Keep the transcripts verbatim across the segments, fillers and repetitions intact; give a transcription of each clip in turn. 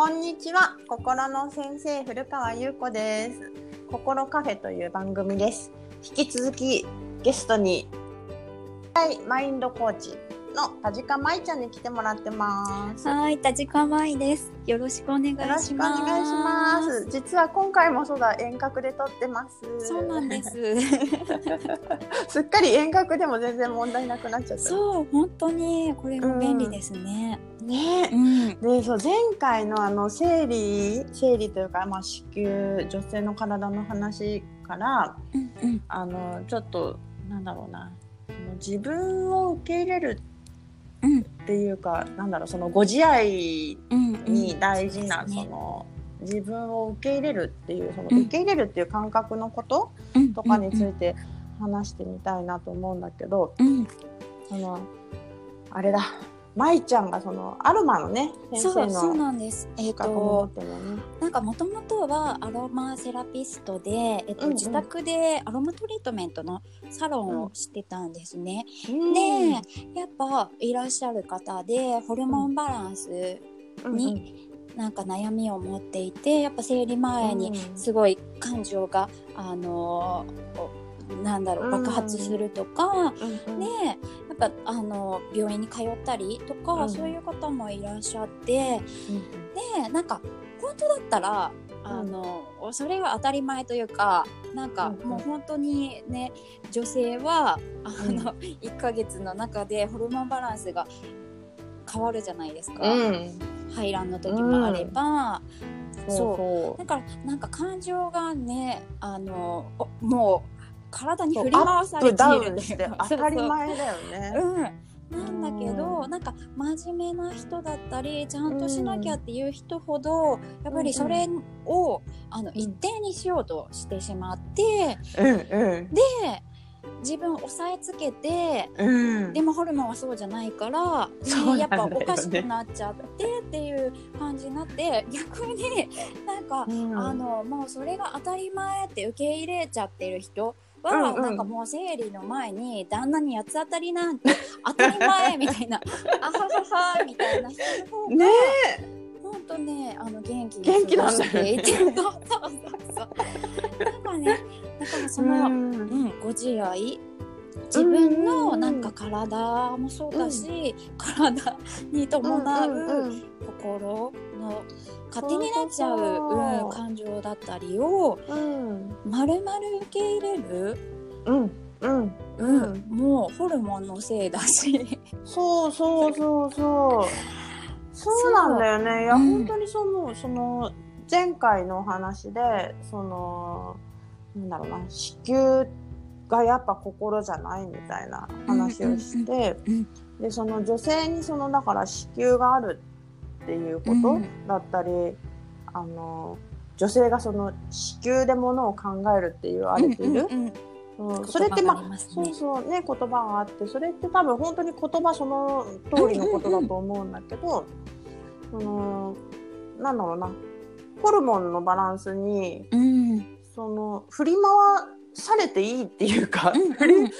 こんにちは、心の先生古川優子です。心カフェという番組です。引き続きゲストにマインドコーチの田近舞ちゃんに来てもらってます。はい、田近舞です。よろしくお願いします。よろしくお願いします。実は今回もそうだ、遠隔で撮ってます。そうなんですすっかり遠隔でも全然問題なくなっちゃった。そう、本当にこれも便利ですね、うんねうん、でそう前回 の, あの生理生理というか、まあ、子宮女性の体の話から、うんうん、あのちょっとなんだろうな、自分を受け入れるっていうか、うん、なんだろう、そのご自愛に大事な、うんうんその自分を受け入れるっていうその受け入れるっていう感覚のこととかについて話してみたいなと思うんだけど、うん、そのあれだ。舞ちゃんがそのアロマのね先生のそうなんです、えー、となんかもともとはアロマセラピストで、えっとうんうん、自宅でアロマトリートメントのサロンをしてたんですね、うん、でやっぱいらっしゃる方でホルモンバランスになんか悩みを持っていて、やっぱ生理前にすごい感情があのなんだろう爆発するとか、うん、でやっぱあの病院に通ったりとか、うん、そういう方もいらっしゃって、うん、でなんか本当だったらあの、うん、それが当たり前というか、なんかもう本当にね、女性はあの、うん、いっかげつの中でホルモンバランスが変わるじゃないですか、うん、排卵の時もあれば、うん、そうそうだからなんか感情がねあのもう体に振り回されているんですよ。当たり前だよね。そうそう、うん、なんだけど、うん、なんか真面目な人だったりちゃんとしなきゃっていう人ほど、うん、やっぱりそれを、うん、あの一定にしようとしてしまって、うんうん、で自分を押さえつけて、うん、でもホルモンはそうじゃないから、ねね、やっぱおかしくなっちゃってっていう感じになって、逆になんか、うん、あのもうそれが当たり前って受け入れちゃってる人は、うんうん、なんかもう生理の前に旦那に八つ当たりなんて当たり前みたいなあはははみたいな人の方が、ね、本当ねあの元気に過ごしていて、そうそうそうなんかね、だからその、うんうん、ご自愛、自分のなんか体もそうだし、うん、体に伴う心の勝手になっちゃう感情だったりを丸々受け入れる、うんうんうん、もうホルモンのせいだしそうそうそうそうそうなんだよね。いや、うん、本当にその、その前回のお話でそのなんだろうな、子宮がやっぱ心じゃないみたいな話をして、うんうんうん、でその女性にそのだから子宮があるっていうことだったり、うん、あの女性がその子宮でものを考えるって言われている、うんうんうん、それってまあ、そうそうね、言葉があってそれって多分本当に言葉その通りのことだと思うんだけど、うんうんうん、そのなんだろうな、ホルモンのバランスに、うん、その振り回されていいっていうか、うんうん、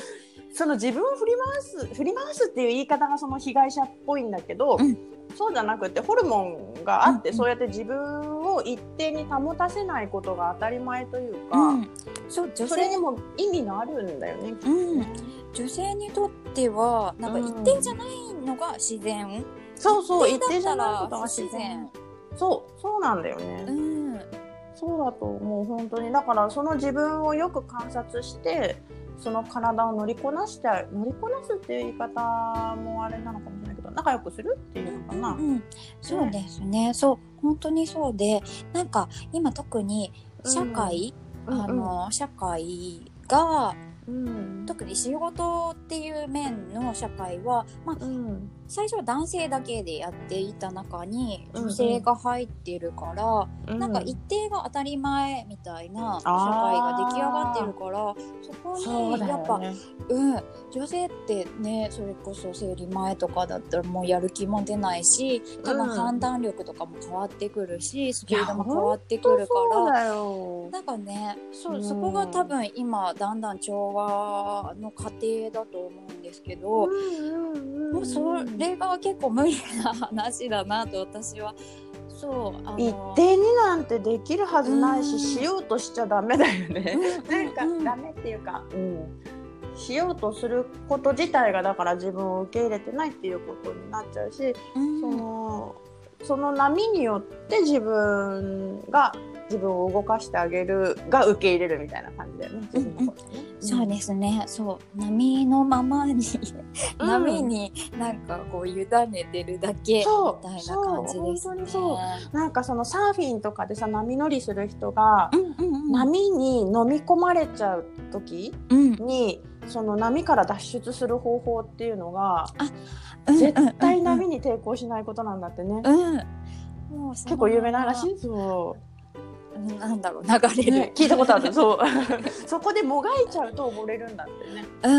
その自分を振り回す振り回すっていう言い方がその被害者っぽいんだけど、うん、そうじゃなくてホルモンがあって、うんうん、そうやって自分を一定に保たせないことが当たり前というか、うん、そ, 女性それにも意味があるんだよね、うん、女性にとってはなんか一定じゃないのが自然、うん、そうそう一定じゃないことが自然、そうそうなんだよね、うんそうだと思う。本当にだからその自分をよく観察してその体を乗りこなして乗りこなすっていう言い方もあれなのかもしれないけど、仲良くするっていうのかな、うんうん、そうですね、そう本当にそうで、なんか今特に社会、うん、あの、うん、社会が、うん、特に仕事っていう面の社会は、まあうん、最初は男性だけでやっていた中に女性が入ってるから、うん、なんか一定が当たり前みたいな社会が出来上がってるから、そこにやっぱ、ねうん、女性ってね、それこそ生理前とかだったらもうやる気も出ないし、多分判断力とかも変わってくるし、スピードも変わってくるから、なんかね そ, うそこが多分今だんだん調和の過程だと思うんですけど、うんうんうんうん、もうそれが結構無理な話だなと私はそうあの一定になんてできるはずないし、しようとしちゃダメだよね、うん、なんかダメっていうか、うん、しようとすること自体がだから自分を受け入れてないっていうことになっちゃうし、うん、そのその波によって自分が自分を動かしてあげるが受け入れるみたいな感じだよね。うんうん、ねそうですね。そう波のままに波になんかこう委ねてるだけみたいな感じですね。うん、そう、そう、本当にそう。なんかそのサーフィンとかでさ波乗りする人が、うんうんうん、波に飲み込まれちゃう時に、うん、その波から脱出する方法っていうのが、うん、絶対波に抵抗しないことなんだってね。うん、もう結構有名な話。そう。なんだろう流れる、ね、聞いたことあるそうそこでもがいちゃうと溺れるんだってね。うん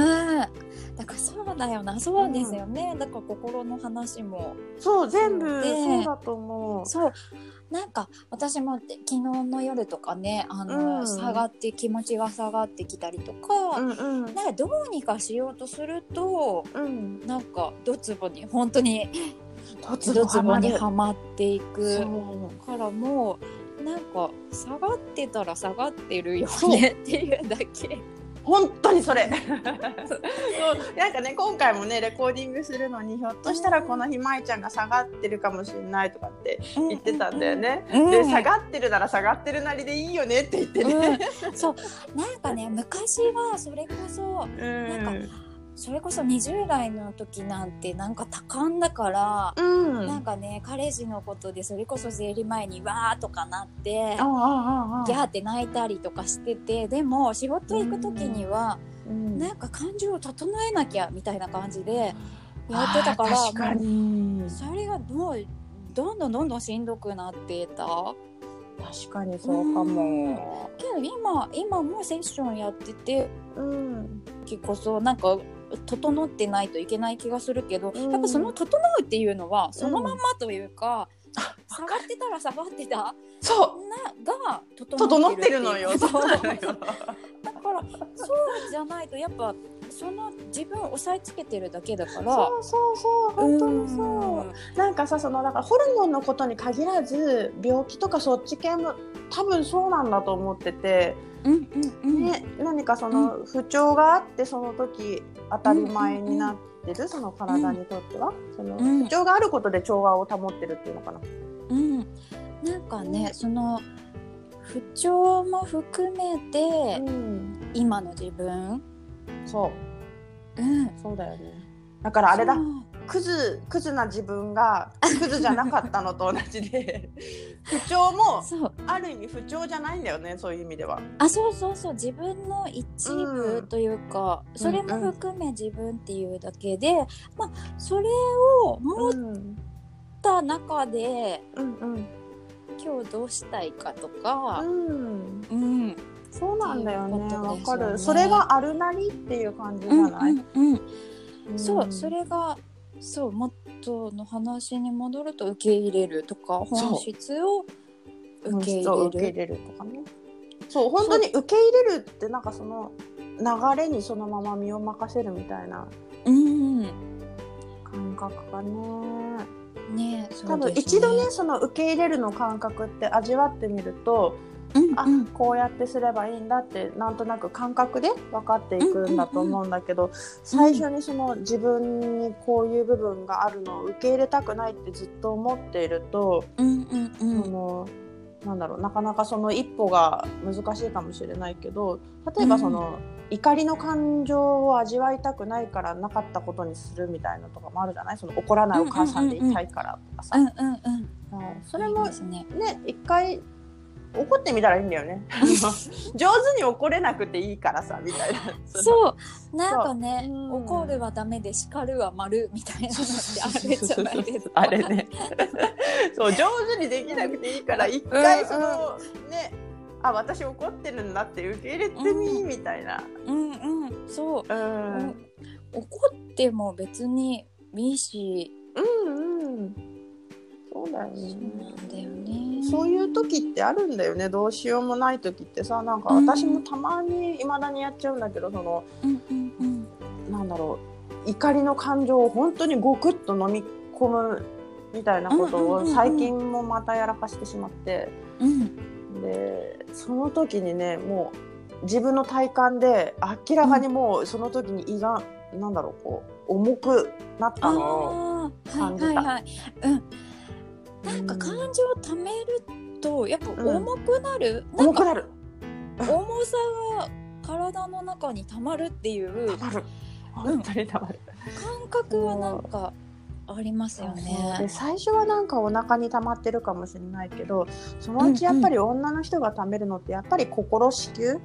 だからそうだよなそうですよね、うん、だから心の話もそう全部そうだと思う。そうなんか私も昨日の夜とかねあの、うん、下がって気持ちが下がってきたりとか、うんうん、なんかどうにかしようとすると、うん、なんかドツボに本当にドツボにはまっていくからもうなんか下がってたら下がってるよねっていうだけ本当にそれそうなんかね今回もねレコーディングするのにひょっとしたらこの日まいちゃんが下がってるかもしれないとかって言ってたんだよね、うんうん、で下がってるなら下がってるなりでいいよねって言ってね、うん、そうなんかね昔はそれこそ、うん、なんかそれこそにじゅう代の時なんてなんか多感だから、うん、なんかね彼氏のことでそれこそ生理前にわーとかなってギャーって泣いたりとかしててでも仕事行く時には、うん、なんか感情を整えなきゃみたいな感じでやってたから、確かにそれがもうどんどんどんどんしんどくなってた。確かにそうかも、うん、けど今今もセッションやってて、うん、結構そうなんか整ってないといけない気がするけど、うん、やっぱその整うっていうのはそのままというか、うん、下がってたら下がってたそうが整ってるのよ。だからそうじゃないとやっぱその自分を抑えつけてるだけだからそうそうそう本当にそう、うん、なんかさそのだからホルモンのことに限らず病気とかそっち系も多分そうなんだと思ってて、うんうんうんね、何かその不調があってその時当たり前になってる、うんうん、その体にとっては、うん、その不調があることで調和を保ってるっていうのかな、うん、なんかね、うん、その不調も含めて、うん、今の自分そう、うん、そうだよね。だからあれだクズ、クズな自分がクズじゃなかったのと同じで不調もある意味不調じゃないんだよねそういう意味では。あそうそうそう自分の一部というか、うん、それも含め自分っていうだけで、うんうん、まあそれを持った中で、うんうん、今日どうしたいかとか、うんうん、そうなんだよねわかる。それがあるなりっていう感じじゃない、うんうんうんうん、そうそれがそうもっとの話に戻ると受け入れるとか本質を受け入れる、受け入れるとかね。そう本当に受け入れるってなんかその流れにそのまま身を任せるみたいな感覚がね、うん、ねえそうですね。多分一度ねその受け入れるの感覚って味わってみると、うんうん、あこうやってすればいいんだってなんとなく感覚で分かっていくんだと思うんだけど、うんうんうん、最初にその自分にこういう部分があるのを受け入れたくないってずっと思っていると、うんうんうん、そのなんだろうなかなかその一歩が難しいかもしれないけど例えばその、うん、怒りの感情を味わいたくないからなかったことにするみたいなとかもあるじゃないその怒らないお母さんでいたいからとかさ、うんうんうんうんはい、それもね一回怒ってみたらいいんだよね上手に怒れなくていいからさみたいなそうなんかね、うん、怒るはダメで叱るは丸みたいなのってあれじゃないですかあれねそう上手にできなくていいから一回その、うんうん、ねあ私怒ってるんだって受け入れてみ、うん、みたいなうんうんそう、うんうん、怒っても別にいいしうんうんそうだよねそうだよねそういう時ってあるんだよねどうしようもない時ってさなんか私もたまに未だにやっちゃうんだけど、うん、その、うんうんうん、なんだろう怒りの感情を本当にゴクッと飲み込むみたいなことを最近もまたやらかしてしまって、うんうん、でその時にねもう自分の体感で明らかにもうその時に胃が、うん、なんだろうこう重くなったのを感じた、はいはいはいうん、なんか感情をためるとやっぱ重くなる、うん、なんか重くなる重さが体の中にたまるっていうたまる本当にたまる、うん、感覚はなんかありますよね。で最初はなんかお腹に溜まってるかもしれないけどそのうちやっぱり女の人が溜めるのってやっぱり心子宮、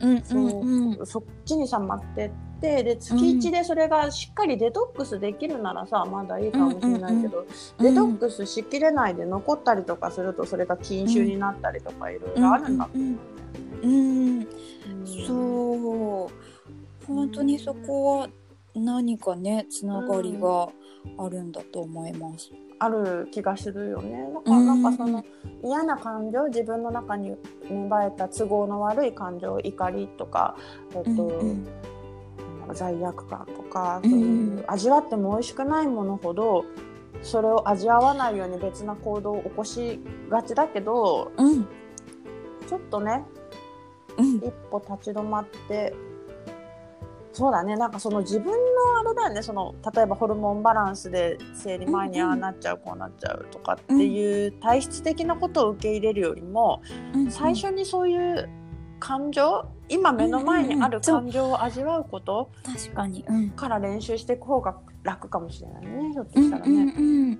うんうん、そう、うん、そっちに溜まってってで月いちでそれがしっかりデトックスできるならさまだいいかもしれないけど、うんうんうん、デトックスしきれないで残ったりとかするとそれが禁酒になったりとかいろいろあるんだと思うんだよね。そう本当にそこは何かねつながりが、うんあるんだと思います。ある気がするよね。だからなんかその嫌な感情、自分の中に芽生えた都合の悪い感情、怒りとか、えっとうんうん、罪悪感とか、そういう味わっても美味しくないものほど、それを味わわないように別な行動を起こしがちだけど、うん、ちょっとね、うん、一歩立ち止まって。そうだね、なんかその自分のあれだよねその例えばホルモンバランスで生理前にああなっちゃう、うんうん、こうなっちゃうとかっていう体質的なことを受け入れるよりも、うんうん、最初にそういう感情今目の前にある感情を味わうこと、うんうん、確かに、うん、から練習していく方が楽かもしれないねひょっとしたらね、うんうんうん、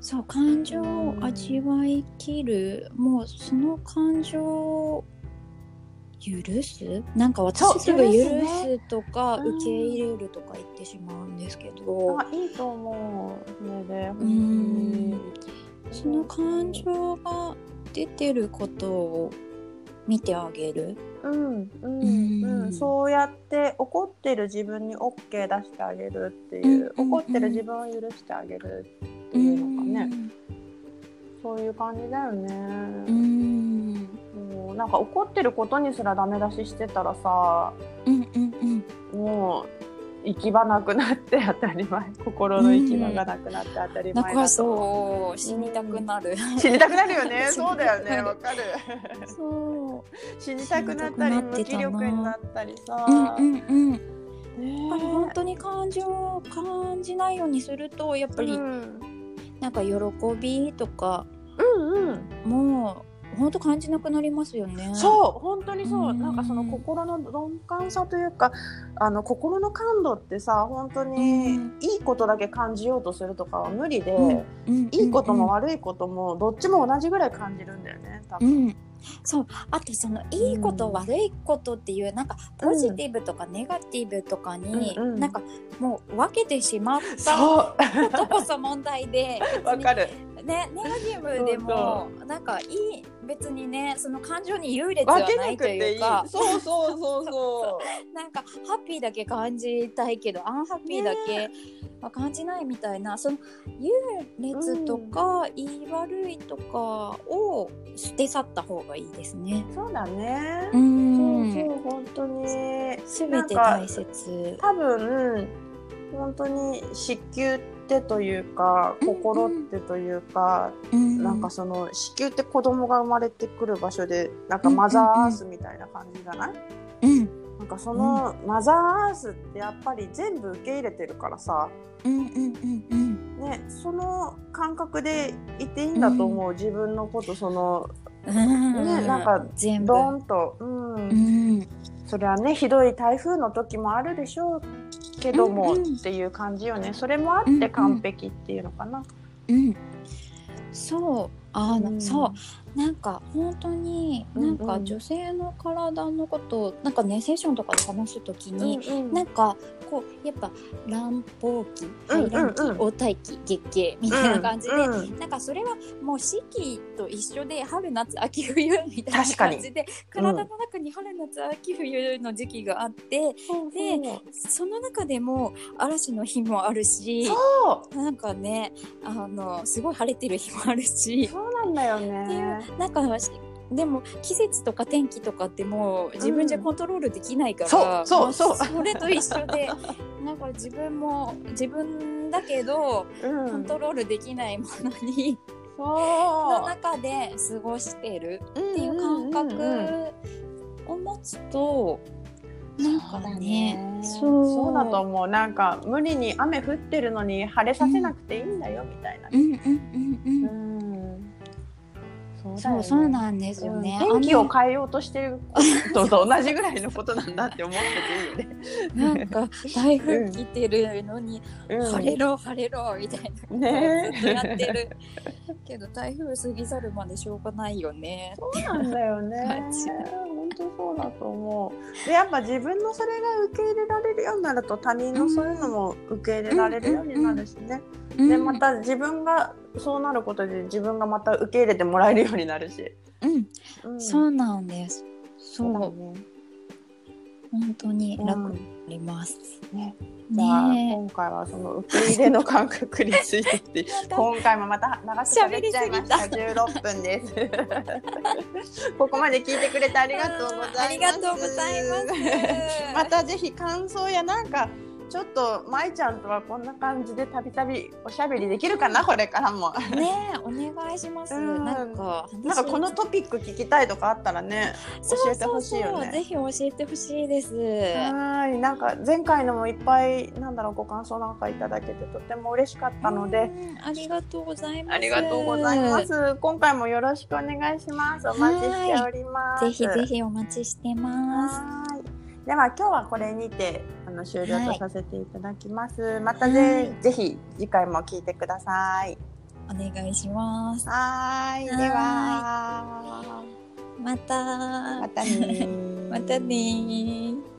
そう感情を味わいきる、うん、もうその感情を許すなんか私すぐ許すとか受け入れるとか言ってしまうんですけど、うん、あいいと思うそれでうんその感情が出てることを見てあげる、うんうんうんうん、そうやって怒ってる自分に OK 出してあげるっていう、うんうんうん、怒ってる自分を許してあげるっていうのがね、うん、そういう感じだよね、うんなんか怒ってることにすらダメ出ししてたらさ、うんうんうん、もう行き場なくなって当たり前心の行き場がなくなって当たり前だと、うん、なんかそう死にたくなる、うん、死にたくなるよねそうだよねわかるそう死にたくなったり無気力になったりさ、うんうんうんね、本当に感情を感じないようにするとやっぱり、うん、なんか喜びとか、うんうん、もう本当感じなくなりますよね。そう本当にそう、うん、なんかその心の鈍感さというかあの心の感度ってさ本当にいいことだけ感じようとするとかは無理で、うん、いいことも悪いこともどっちも同じぐらい感じるんだよね多分、うん、そうあとそのいいこと、うん、悪いことっていうなんかポジティブとかネガティブとかに、うんうん、なんかもう分けてしまったことこそ問題でわかるね、ネガティブでもなんかいい別にねその感情に優劣はないというかいいそうそうそうそうなんかハッピーだけ感じたいけどアンハッピーだけは感じないみたいな、ね、その優劣とか、うん、いい悪いとかを捨て去った方がいいですね。そうだねうんそうそう本当に全て大切多分本当に子宮って手というか心ってというか、うんうん、なんかその子宮って子供が生まれてくる場所でなんかマザーアースみたいな感じじゃない、うんうん、なんかそのマザーアースってやっぱり全部受け入れてるからさ、うんうんうんね、その感覚でいていいんだと思う、うん、自分のことその、うんね、なんかドーンと、うんうん、それはねひどい台風の時もあるでしょうけどもっていう感じよね、うんうん、それもあって完璧っていうのかな、うんうん、そうあの、うん、そうなんか本当になんか女性の体のことをなんかねセッションとかで話すときに、うんうん、なんかこうやっぱ乱暴期、排卵期、黄体期、月経みたいな感じで、うんうん、なんかそれはもう四季と一緒で春夏秋冬みたいな感じで体の中に春夏秋冬の時期があって、うん、で、うん、その中でも嵐の日もあるしそうなんかねあのすごい晴れてる日もあるしそうなんだよねっていうなんかでも季節とか天気とかってもう自分じゃコントロールできないから、うん、そうそうそう、それと一緒でなんか自分も自分だけど、うん、コントロールできないものにの中で過ごしてるっていう感覚を持つと、なんかね、そう、そうだと思う。なんか無理に雨降ってるのに晴れさせなくていいんだよみたいな。うんうんうんうん。うん、そうだよね。そうなんですよね。天気を変えようとしてることと同じぐらいのことなんだって思ってていいよね。なんか台風来てるのに、うん、晴れろ晴れろみたいなねやってる。けど台風過ぎ去るまでしょうがないよね。そうなんだよね。本当そうだと思う。でやっぱ自分のそれが受け入れられるようになると他人のそういうのも受け入れられるようになるしね、うんうんうん、でまた自分がそうなることで自分がまた受け入れてもらえるようになるし、うんうん、そうなんです。そう、そうだね、本当に楽になります、うんね。じゃあ、ね、今回はその受け入れの感覚についてって今回もまた長く喋っちゃいました。じゅうろっぷんですここまで聞いてくれてありがとうございます。またぜひ感想やなんかちょっとまいちゃんとはこんな感じでたびたびおしゃべりできるかな、これからもねえお願いします。んなんかなんかこのトピック聞きたいとかあったらね、そうそうそう、教えてほしいよね。ぜひ教えてほしいです。はい、なんか前回のもいっぱいなんだろうご感想なんかいただけてとても嬉しかったので、ありがとうございます。ありがとうございます。今回もよろしくお願いします。お待ちしております。ぜひぜひお待ちしてます。はい、では今日はこれにてあの終了とさせていただきます、はい、また ぜ,、はい、ぜひ次回も聞いてください。お願いします。はい、ではまたまたねまたね。